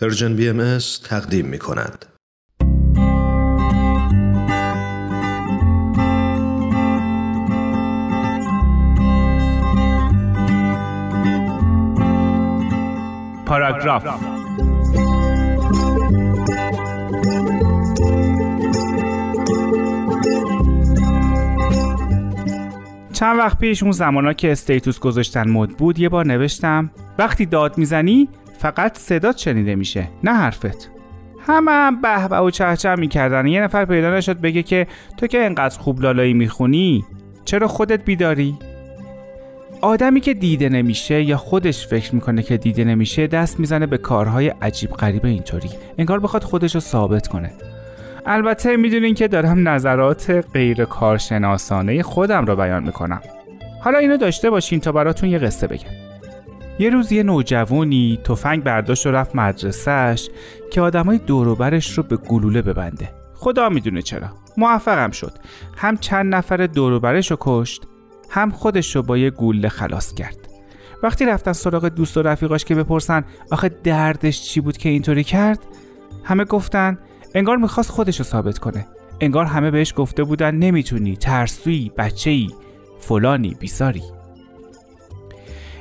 پرژن BMS تقدیم می کند. پاراگراف چند وقت پیش اون زمانا که استیتوس گذاشتن مد بود یه بار نوشتم وقتی داد میزنی فقط صدات شنیده میشه نه حرفت. همه به به و چهچه میکردن. یه نفر پیدا نشد بگه که تو که انقدر خوب لالایی میخونی چرا خودت بیداری؟ آدمی که دیده نمیشه یا خودش فکر میکنه که دیده نمیشه دست میزنه به کارهای عجیب غریب اینطوری انگار بخواد خودش رو ثابت کنه. البته میدونین که دارم نظرات غیر کارشناسانه خودم رو بیان میکنم. حالا اینو داشته باشین تا براتون یه قصه بگم. یه روز یه نوجوانی تفنگ برداشت و رفت مدرسهش که آدمای دور و برش رو به گلوله ببنده. خدا میدونه چرا. موفقم شد. هم چند نفر دور و برش رو کشت، هم خودش رو با یه گلوله خلاص کرد. وقتی رفتن سراغ دوست و رفیقاش که بپرسن آخه دردش چی بود که اینطوری کرد، همه گفتن انگار میخواست خودش رو ثابت کنه. انگار همه بهش گفته بودن نمیتونی، ترسویی، بچه‌ای، فلانی، بیزاری.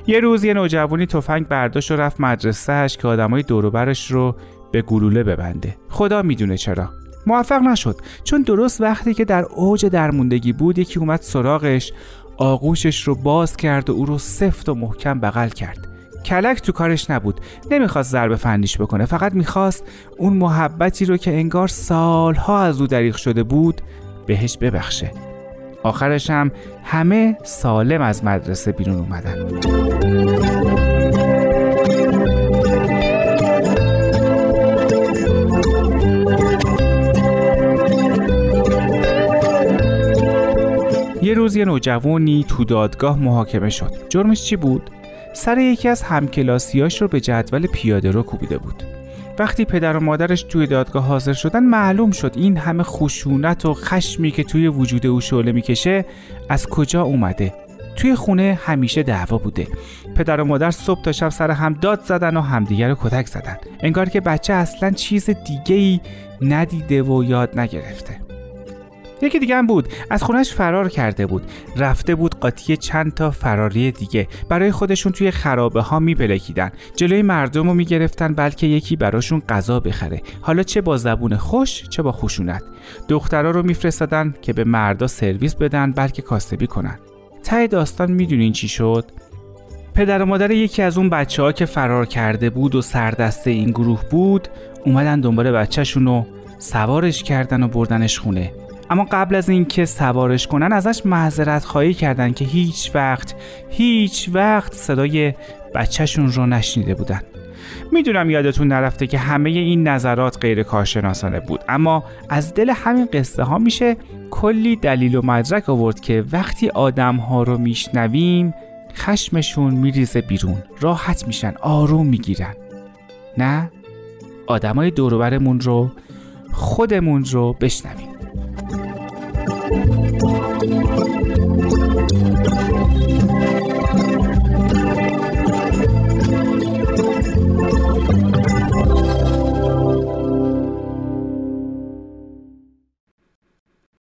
یه روز یه نوجوانی تفنگ برداشت و رفت مدرسهش که آدمای دور و برش رو به گلوله ببنده. خدا میدونه چرا. موفق نشد چون درست وقتی که در اوج درموندگی بود یکی اومد سراغش، آغوشش رو باز کرد و او رو سفت و محکم بغل کرد. کلک تو کارش نبود، نمیخواست ضرب فنیش بکنه، فقط میخواست اون محبتی رو که انگار سالها از او دریغ شده بود بهش ببخشه. آخرش هم همه سالم از مدرسه بیرون اومدن. یه روز یه نوجوانی تو دادگاه محاکمه شد. جرمش چی بود؟ سر یکی از همکلاسیاش رو به جدول پیاده رو کوبیده بود. وقتی پدر و مادرش توی دادگاه حاضر شدن معلوم شد این همه خشونت و خشمی که توی وجود او شعله میکشه از کجا اومده. توی خونه همیشه دعوا بوده. پدر و مادر صبح تا شب سر هم داد زدن و همدیگر رو کتک زدن، انگار که بچه اصلا چیز دیگه‌ای ندیده و یاد نگرفته. یکی دیگه هم بود از خونهش فرار کرده بود، رفته بود قاطی چند تا فراری دیگه. برای خودشون توی خرابه ها میپلکیدن، جلوی مردم رو میگرفتن بلکه یکی براشون غذا بخره، حالا چه با زبون خوش چه با خشونت. دخترها رو میفرستادن که به مردا سرویس بدن بلکه کاسبی کنن. ته داستان میدونین چی شد؟ پدر و مادر یکی از اون بچه‌ها که فرار کرده بود و سردسته این گروه بود اومدن دنبال بچه‌شون و سوارش کردن و بردنش خونه. اما قبل از این که سوارش کنن ازش معذرت خواهی کردن که هیچ وقت صدای بچه‌شون رو نشنیده بودن. میدونم یادتون نرفته که همه این نظرات غیر کارشناسانه بود، اما از دل همین قصه ها میشه کلی دلیل و مدرک آورد که وقتی آدم ها رو میشنویم خشمشون میریزه بیرون، راحت میشن، آروم میگیرن. نه، آدمای دور و برمون رو، خودمون رو بشنویم. Thank you.